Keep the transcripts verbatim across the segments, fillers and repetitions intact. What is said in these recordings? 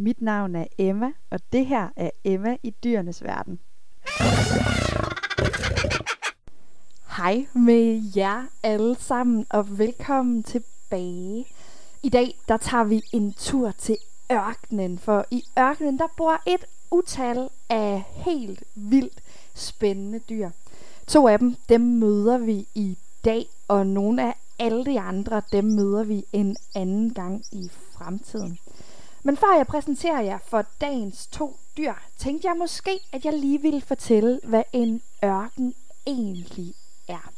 Mit navn er Emma, og det her er Emma i dyrenes verden. Hej med jer alle sammen, og velkommen tilbage. I dag, der tager vi en tur til ørkenen, for i ørkenen, der bor et utal af helt vildt spændende dyr. To af dem, dem møder vi i dag, og nogle af alle de andre, dem møder vi en anden gang i fremtiden. Men før jeg præsenterer jer for dagens to dyr, tænkte jeg måske, at jeg lige ville fortælle, hvad en ørken egentlig er.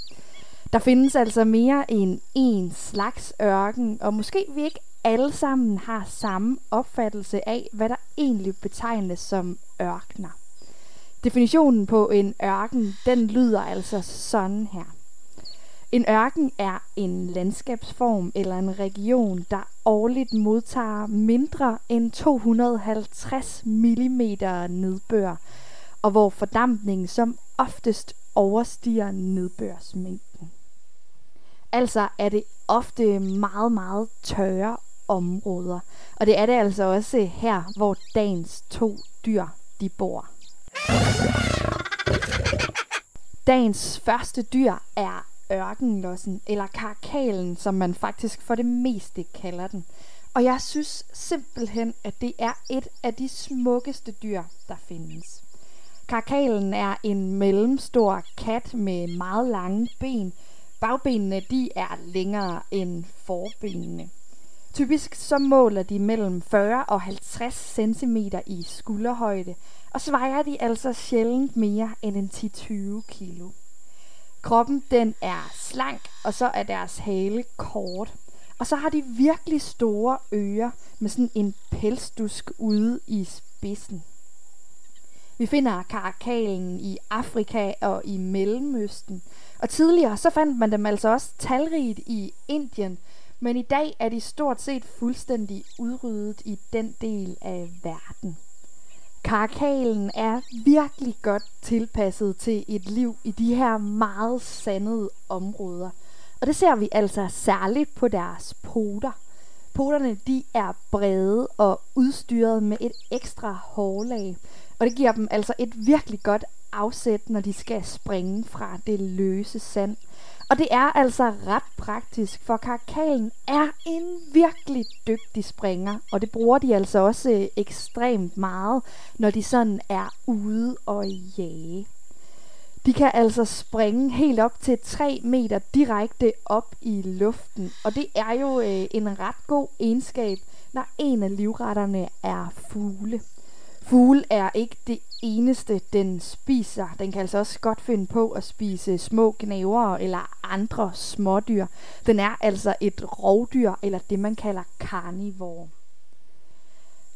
Der findes altså mere end én slags ørken, og måske vi ikke alle sammen har samme opfattelse af, hvad der egentlig betegnes som ørkener. Definitionen på en ørken, den lyder altså sådan her. En ørken er en landskabsform eller en region, der årligt modtager mindre end to hundrede og halvtreds millimeter nedbør, og hvor fordampningen som oftest overstiger nedbørsmængden. Altså er det ofte meget, meget tørre områder, og det er det altså også her, hvor dagens to dyr de bor. Dagens første dyr er ørkenlossen, eller karakalen, som man faktisk for det meste kalder den. Og jeg synes simpelthen, at det er et af de smukkeste dyr, der findes. Karakalen er en mellemstor kat med meget lange ben. Bagbenene de er længere end forbenene. Typisk så måler de mellem fyrre og halvtreds centimeter i skulderhøjde, og så vejer de altså sjældent mere end en ti til tyve kilo. Kroppen den er slank, og så er deres hale kort. Og så har de virkelig store ører med sådan en pelsdusk ude i spidsen. Vi finder karakalen i Afrika og i Mellemøsten. Og tidligere så fandt man dem altså også talrigt i Indien, men i dag er de stort set fuldstændig udryddet i den del af verden. Karakalen er virkelig godt tilpasset til et liv i de her meget sandede områder. Og det ser vi altså særligt på deres poter. Poterne de er brede og udstyret med et ekstra hårlag. Og det giver dem altså et virkelig godt afsæt, når de skal springe fra det løse sand. Og det er altså ret praktisk, for karakalen er en virkelig dygtig springer, og det bruger de altså også ekstremt meget, når de sådan er ude og jage. De kan altså springe helt op til tre meter direkte op i luften, og det er jo en ret god egenskab, når en af livretterne er fugle. Fugle er ikke det eneste, den spiser. Den kan altså også godt finde på at spise små gnavere eller andre smådyr. Den er altså et rovdyr, eller det man kalder karnivor.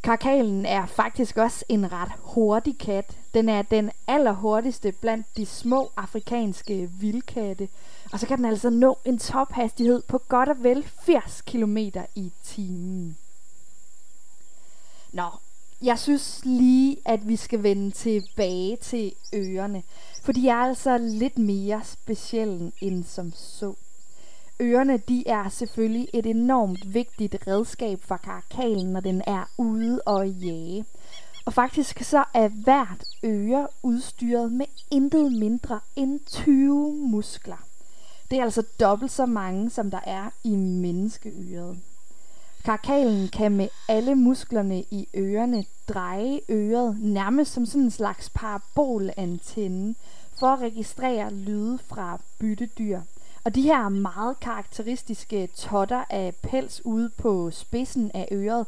Karakalen er faktisk også en ret hurtig kat. Den er den allerhurtigste blandt de små afrikanske vildkatte. Og så kan den altså nå en tophastighed på godt og vel firs kilometer i timen. Nå. Jeg synes lige, at vi skal vende tilbage til ørerne, for de er altså lidt mere specielle end som så. Ørerne de er selvfølgelig et enormt vigtigt redskab for karakalen, når den er ude og jage. Og faktisk så er hvert øre udstyret med intet mindre end tyve muskler. Det er altså dobbelt så mange, som der er i menneskeøret. Karakalen kan med alle musklerne i ørerne dreje øret nærmest som sådan en slags parabolantenne for at registrere lyde fra byttedyr. Og de her meget karakteristiske totter af pels ude på spidsen af øret,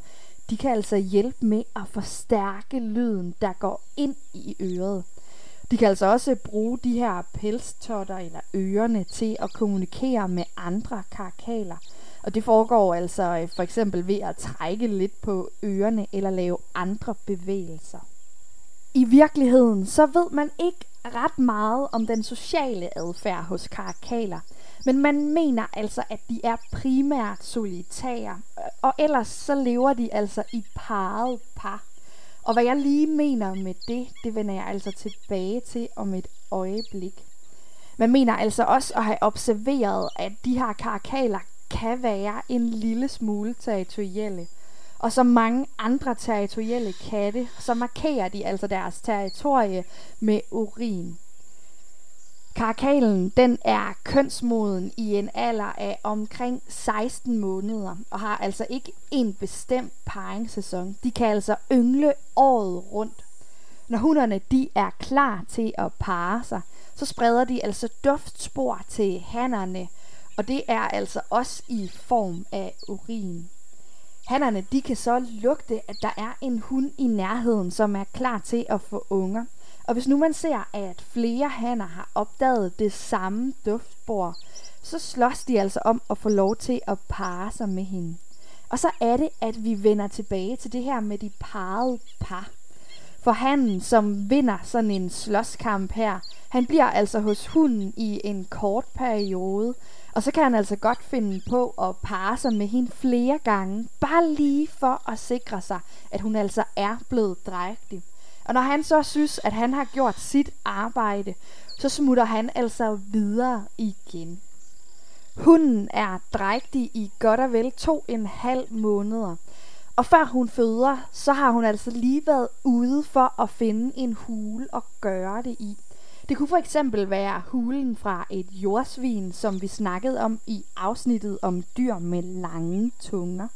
de kan altså hjælpe med at forstærke lyden, der går ind i øret. De kan altså også bruge de her pelstotter eller ørerne til at kommunikere med andre karakaler. Og det foregår altså for eksempel ved at trække lidt på ørerne eller lave andre bevægelser. I virkeligheden så ved man ikke ret meget om den sociale adfærd hos karakaler, men man mener altså, at de er primært solitære, og ellers så lever de altså i parrede par. Og hvad jeg lige mener med det, det vender jeg altså tilbage til om et øjeblik. Man mener altså også at have observeret, at de her karakaler kan være en lille smule territorielle. Og som mange andre territorielle katte, så markerer de altså deres territorie med urin. Karakalen, den er kønsmoden i en alder af omkring seksten måneder, og har altså ikke en bestemt parringssæson. De kan altså yngle året rundt. Når hunderne, de er klar til at parre sig, så spreder de altså duftspor til hannerne, og det er altså også i form af urin. Hannerne, de kan så lugte, at der er en hund i nærheden, som er klar til at få unger. Og hvis nu man ser, at flere hanner har opdaget det samme duftspor, så slås de altså om at få lov til at parre sig med hende. Og så er det, at vi vender tilbage til det her med de parrede par. For hannen, som vinder sådan en slåskamp her, han bliver altså hos hunden i en kort periode. Og så kan han altså godt finde på at parre sig med hende flere gange, bare lige for at sikre sig, at hun altså er blevet drægtig. Og når han så synes, at han har gjort sit arbejde, så smutter han altså videre igen. Hunden er drægtig i godt og vel to en halv måneder. Og før hun føder, så har hun altså lige været ude for at finde en hule og gøre det i. Det kunne for eksempel være hulen fra et jordsvin, som vi snakkede om i afsnittet om dyr med lange tunger.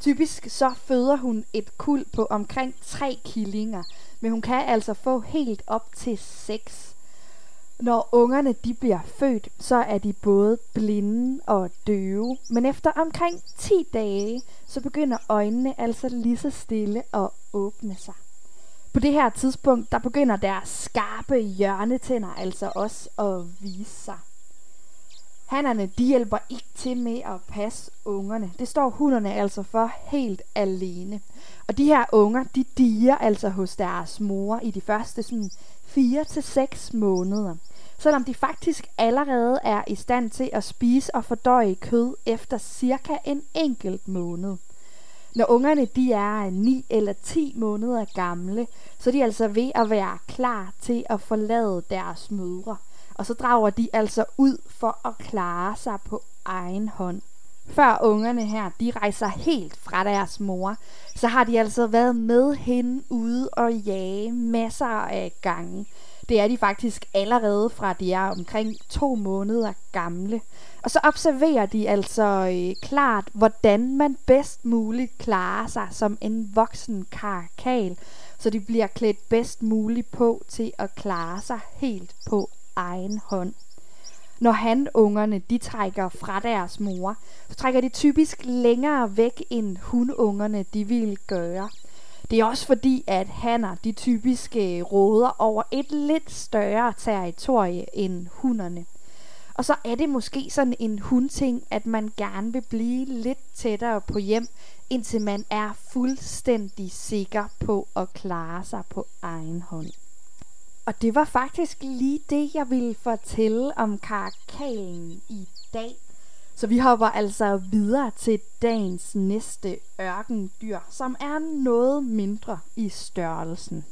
Typisk så føder hun et kuld på omkring tre killinger, men hun kan altså få helt op til seks. Når ungerne de bliver født, så er de både blinde og døve, men efter omkring ti dage, så begynder øjnene altså lige så stille at åbne sig. På det her tidspunkt, der begynder deres skarpe hjørnetænder altså også at vise sig. Hannerne, de hjælper ikke til med at passe ungerne. Det står hunderne altså for helt alene. Og de her unger, de diger altså hos deres mor i de første sådan fire til seks måneder. Selvom de faktisk allerede er i stand til at spise og fordøje kød efter cirka en enkelt måned. Når ungerne de er ni eller ti måneder gamle, så er de altså ved at være klar til at forlade deres mødre. Og så drager de altså ud for at klare sig på egen hånd. Før ungerne her, de rejser helt fra deres mor, så har de altså været med hende ude og jage masser af gange. Det er de faktisk allerede fra de er omkring to måneder gamle. Og så observerer de altså øh, klart, hvordan man bedst muligt klarer sig som en voksen karakal, så de bliver klædt bedst muligt på til at klare sig helt på egen hånd. Når hanungerne de trækker fra deres mor, så trækker de typisk længere væk end hunungerne de ville gøre. Det er også fordi, at hanner de typisk øh, råder over et lidt større territorie end hunnerne. Og så er det måske sådan en hundting, at man gerne vil blive lidt tættere på hjem, indtil man er fuldstændig sikker på at klare sig på egen hånd. Og det var faktisk lige det, jeg ville fortælle om karakalen i dag. Så vi hopper altså videre til dagens næste ørkendyr, som er noget mindre i størrelsen.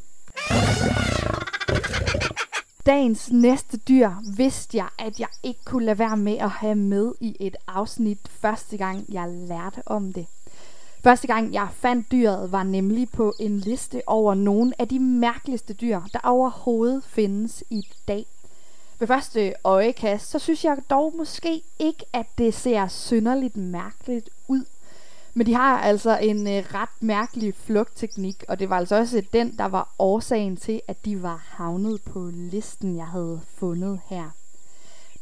Dagens næste dyr vidste jeg, at jeg ikke kunne lade være med at have med i et afsnit, første gang jeg lærte om det. Første gang jeg fandt dyret var nemlig på en liste over nogle af de mærkeligste dyr, der overhovedet findes i dag. Ved første øjekast, så synes jeg dog måske ikke, at det ser synderligt mærkeligt ud. Men de har altså en øh, ret mærkelig flugtteknik, og det var altså også den, der var årsagen til, at de var havnet på listen, jeg havde fundet her.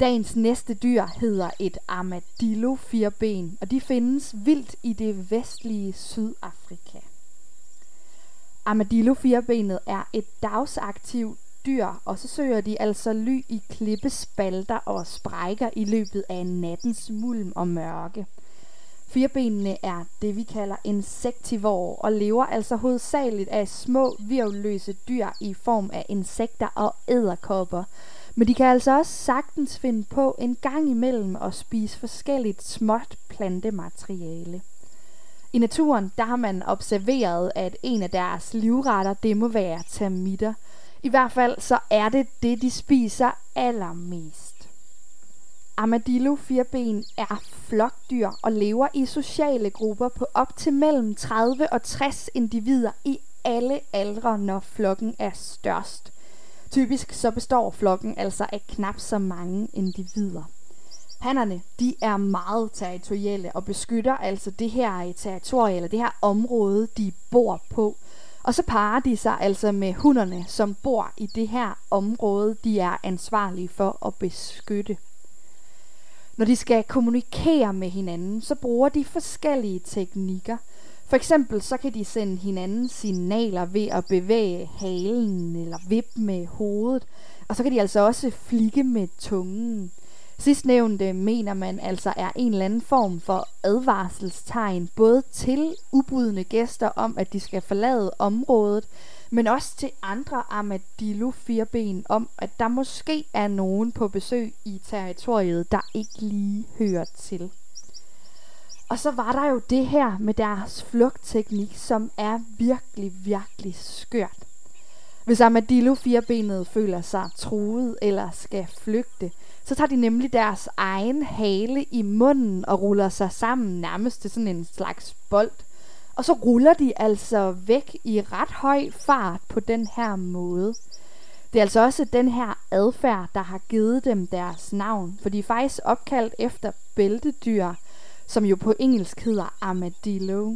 Dagens næste dyr hedder et armadillo-firben, og de findes vildt i det vestlige Sydafrika. Armadillo-firbenet er et dagsaktivt dyr, og så søger de altså ly i klippespalter og sprækker i løbet af nattens mulm og mørke. Firbenene er det, vi kalder insektivore, og lever altså hovedsageligt af små, hvirvelløse dyr i form af insekter og edderkopper. Men de kan altså også sagtens finde på en gang imellem at spise forskelligt småt plantemateriale. I naturen der har man observeret, at en af deres livretter det må være termitter. I hvert fald så er det det, de spiser allermest. Armadillo-firben er flokdyr og lever i sociale grupper på op til mellem tredive og tres individer i alle aldre, når flokken er størst. Typisk så består flokken altså af knap så mange individer. Hannerne, de er meget territorielle og beskytter altså det her territorie eller det her område, de bor på. Og så parer de sig altså med hunnerne, som bor i det her område, de er ansvarlige for at beskytte. Når de skal kommunikere med hinanden, så bruger de forskellige teknikker. For eksempel så kan de sende hinanden signaler ved at bevæge halen eller vippe med hovedet. Og så kan de altså også flikke med tungen. Sidstnævnte mener man altså er en eller anden form for advarselstegn, både til ubudne gæster om, at de skal forlade området, men også til andre armadillo-firben om, at der måske er nogen på besøg i territoriet, der ikke lige hører til. Og så var der jo det her med deres flugtteknik, som er virkelig, virkelig skørt. Hvis armadillo-firbenet føler sig truet eller skal flygte, så tager de nemlig deres egen hale i munden og ruller sig sammen nærmest til sådan en slags bold. Og så ruller de altså væk i ret høj fart på den her måde. Det er altså også den her adfærd, der har givet dem deres navn, for de er faktisk opkaldt efter bæltedyr, som jo på engelsk hedder armadillo.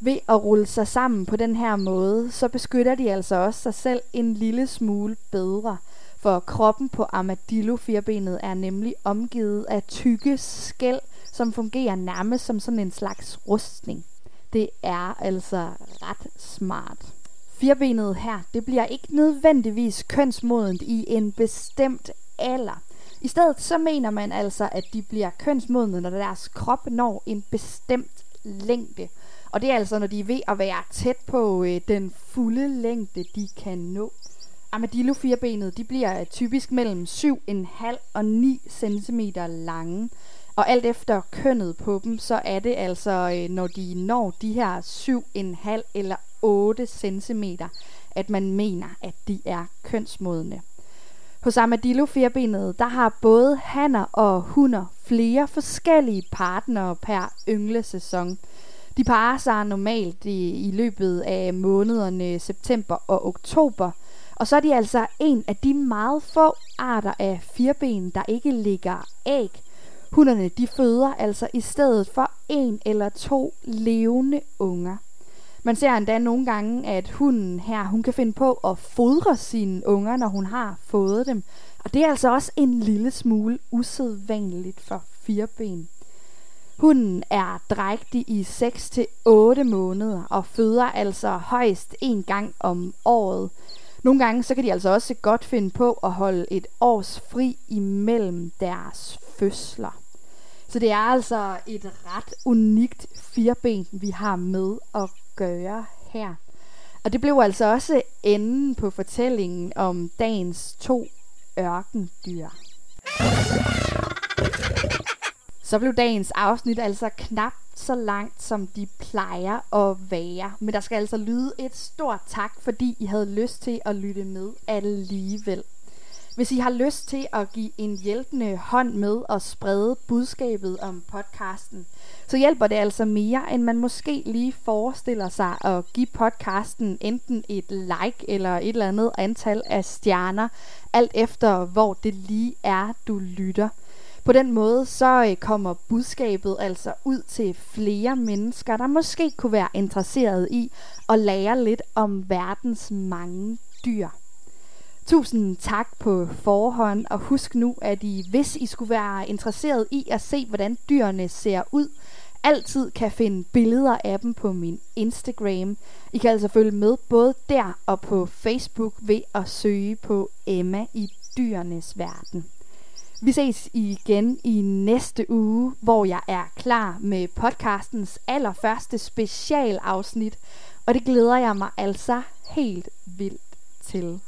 Ved at rulle sig sammen på den her måde, så beskytter de altså også sig selv en lille smule bedre, for kroppen på armadillo-firbenet er nemlig omgivet af tykke skæl, som fungerer nærmest som sådan en slags rustning. Det er altså ret smart. Firbenet her, det bliver ikke nødvendigvis kønsmodent i en bestemt alder. I stedet så mener man altså, at de bliver kønsmodne, når deres krop når en bestemt længde. Og det er altså, når de er ved at være tæt på øh, den fulde længde, de kan nå. Armadillo-firbenet, de bliver typisk mellem syv komma fem og ni centimeter lange. Og alt efter kønnet på dem, så er det altså, når de når de her syv komma fem eller otte centimeter, at man mener, at de er kønsmodne. Hos armadillo-firbenet, der har både hanner og hunner flere forskellige partnere per ynglesæson. De parer sig normalt i, i løbet af månederne september og oktober. Og så er de altså en af de meget få arter af firben, der ikke lægger æg. Hunnerne, de føder altså i stedet for en eller to levende unger. Man ser endda nogle gange, at hunden her, hun kan finde på at fodre sine unger, når hun har fået dem. Og det er altså også en lille smule usædvanligt for firben. Hunden er drægtig i seks til otte måneder og føder altså højst en gang om året. Nogle gange så kan de altså også godt finde på at holde et års fri imellem deres fødsler. Så det er altså et ret unikt firben, vi har med at gøre her. Og det blev altså også enden på fortællingen om dagens to ørkendyr. Så blev dagens afsnit altså knap så langt, som de plejer at være. Men der skal altså lyde et stort tak, fordi I havde lyst til at lytte med alligevel. Hvis I har lyst til at give en hjælpende hånd med at sprede budskabet om podcasten, så hjælper det altså mere, end man måske lige forestiller sig at give podcasten enten et like eller et eller andet antal af stjerner, alt efter hvor det lige er, du lytter. På den måde så kommer budskabet altså ud til flere mennesker, der måske kunne være interesseret i at lære lidt om verdens mange dyr. Tusind tak på forhånd, og husk nu, at I, hvis I skulle være interesseret i at se, hvordan dyrene ser ud, altid kan finde billeder af dem på min Instagram. I kan altså følge med både der og på Facebook ved at søge på Emma i dyrenes verden. Vi ses igen i næste uge, hvor jeg er klar med podcastens allerførste specialafsnit, og det glæder jeg mig altså helt vildt til.